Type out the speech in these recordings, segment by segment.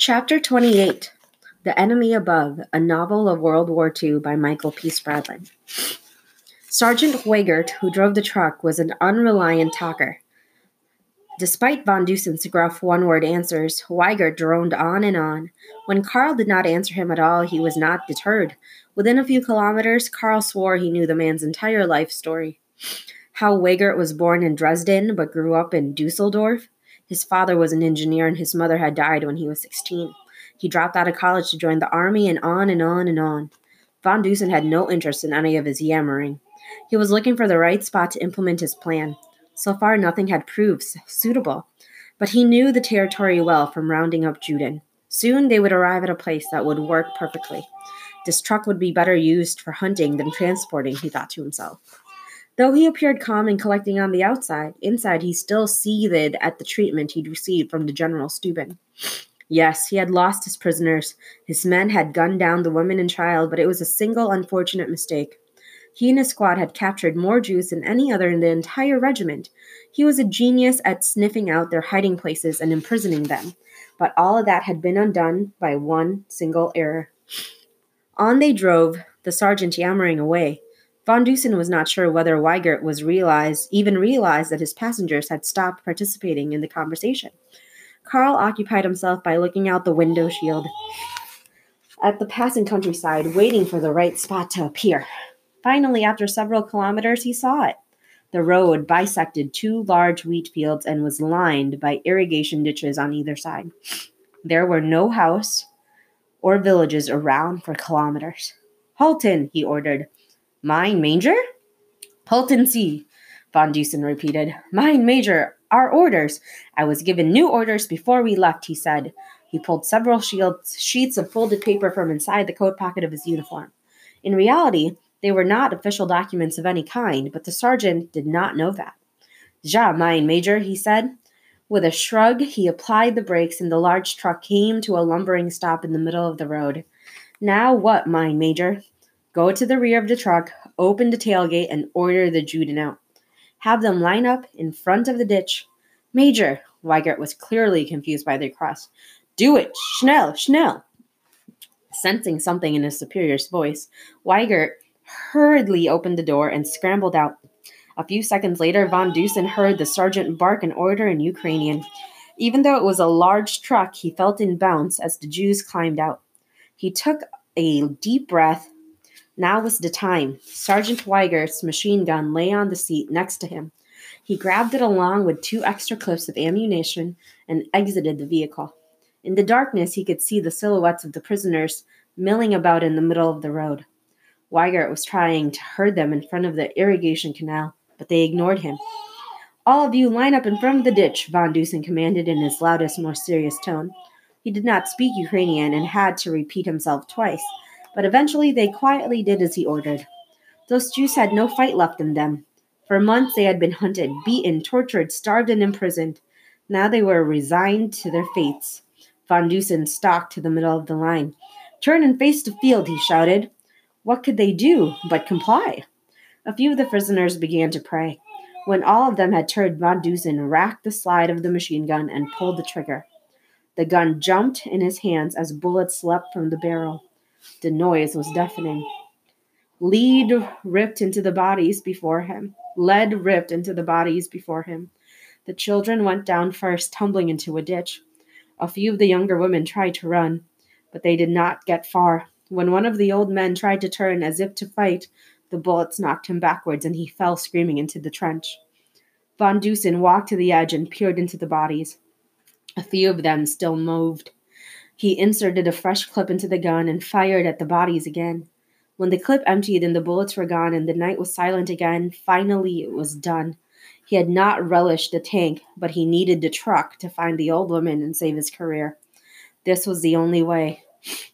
Chapter 28, The Enemy Above, a novel of World War II by Michael P. Spradlin. Sergeant Weigert, who drove the truck, was an unreliant talker. Despite Von Dusen's gruff one-word answers, Weigert droned on and on. When Carl did not answer him at all, he was not deterred. Within a few kilometers, Carl swore he knew the man's entire life story. How Weigert was born in Dresden but grew up in Dusseldorf. His father was an engineer and his mother had died when he was 16. He dropped out of college to join the army and on and on and on. Von Dusen had no interest in any of his yammering. He was looking for the right spot to implement his plan. So far, nothing had proved suitable, but he knew the territory well from rounding up Juden. Soon, they would arrive at a place that would work perfectly. This truck would be better used for hunting than transporting, he thought to himself. Though he appeared calm and collecting on the outside, inside he still seethed at the treatment he'd received from the General Steuben. Yes, he had lost his prisoners. His men had gunned down the women and child, but it was a single unfortunate mistake. He and his squad had captured more Jews than any other in the entire regiment. He was a genius at sniffing out their hiding places and imprisoning them. But all of that had been undone by one single error. On they drove, the sergeant yammering away. Von Dusen was not sure whether Weigert was realized that his passengers had stopped participating in the conversation. Carl occupied himself by looking out the window shield at the passing countryside, waiting for the right spot to appear. Finally, after several kilometers, he saw it. The road bisected two large wheat fields and was lined by irrigation ditches on either side. There were no houses or villages around for kilometers. "Halten," he ordered. "Mein Major?" "Pultency," Von Dusen repeated. "Mein Major, our orders. I was given new orders before we left," he said. He pulled several sheets of folded paper from inside the coat pocket of his uniform. In reality, they were not official documents of any kind, but the sergeant did not know that. "Ja, mein Major," he said. With a shrug, he applied the brakes, and the large truck came to a lumbering stop in the middle of the road. "Now what, mein Major?" "Go to the rear of the truck, open the tailgate, and order the Juden out. Have them line up in front of the ditch." "Major," Weigert was clearly confused by the request. "Do it, schnell, schnell." Sensing something in his superior's voice, Weigert hurriedly opened the door and scrambled out. A few seconds later, Von Dusen heard the sergeant bark an order in Ukrainian. Even though it was a large truck, he felt it bounce as the Jews climbed out. He took a deep breath. Now was the time. Sergeant Weigert's machine gun lay on the seat next to him. He grabbed it along with two extra clips of ammunition and exited the vehicle. In the darkness, he could see the silhouettes of the prisoners milling about in the middle of the road. Weigert was trying to herd them in front of the irrigation canal, but they ignored him. "All of you line up in front of the ditch," Von Dusen commanded in his loudest, more serious tone. He did not speak Ukrainian and had to repeat himself twice, but eventually they quietly did as he ordered. Those Jews had no fight left in them. For months they had been hunted, beaten, tortured, starved, and imprisoned. Now they were resigned to their fates. Von Dusen stalked to the middle of the line. "Turn and face the field," he shouted. What could they do but comply? A few of the prisoners began to pray. When all of them had turned, Von Dusen racked the slide of the machine gun and pulled the trigger. The gun jumped in his hands as bullets leapt from the barrel. The noise was deafening. Lead ripped into the bodies before him. The children went down first, tumbling into a ditch. A few of the younger women tried to run, but they did not get far. When one of the old men tried to turn as if to fight, the bullets knocked him backwards and he fell screaming into the trench. Von Dusen walked to the edge and peered into the bodies. A few of them still moved. He inserted a fresh clip into the gun and fired at the bodies again. When the clip emptied and the bullets were gone and the night was silent again, finally it was done. He had not relished the tank, but he needed the truck to find the old woman and save his career. This was the only way.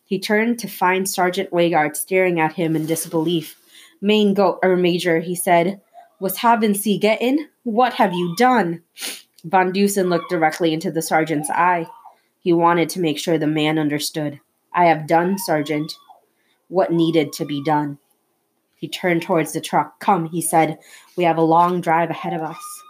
He turned to find Sergeant Weigert staring at him in disbelief. Major, he said. "Was haben Sie getan? What have you done?" Von Dusen looked directly into the sergeant's eye. He wanted to make sure the man understood. "I have done, Sergeant, what needed to be done." He turned towards the truck. "Come," he said. "We have a long drive ahead of us."